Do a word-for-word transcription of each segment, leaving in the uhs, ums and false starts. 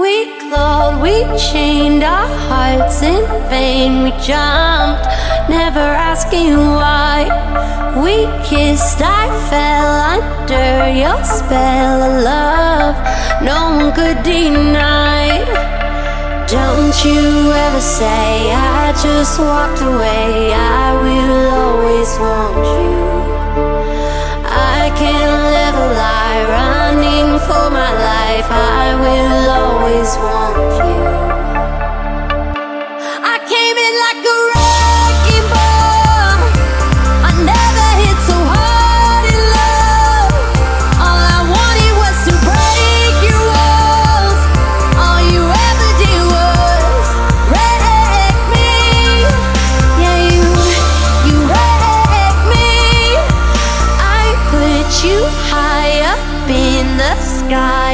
We clawed, we chained our hearts in vain. We jumped, never asking why. We kissed, I fell under your spell of love no one could deny. Don't you ever say I just walked away. I will always want you. I can't live a lie, running for my life. I will always want you.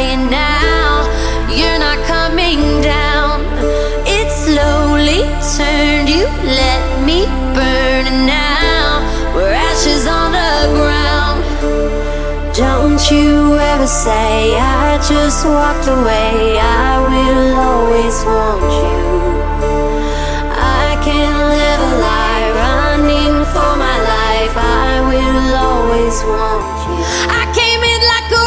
And now you're not coming down. It slowly turned, you let me burn, and now we're ashes on the ground. Don't you ever say I just walked away. I will always want you. I can't live a lie, running for my life. I will always want you. I came in like a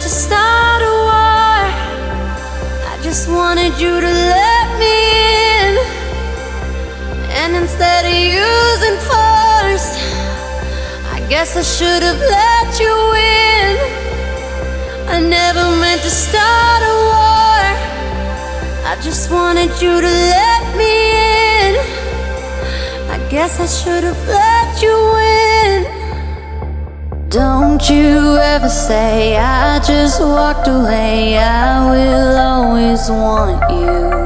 to start a war. I just wanted you to let me in, and instead of using force, I guess I should have let you in. I never meant to start a war. I just wanted you to let me in. I guess I should have let you in. Don't you ever say I just walked away. I will always want you.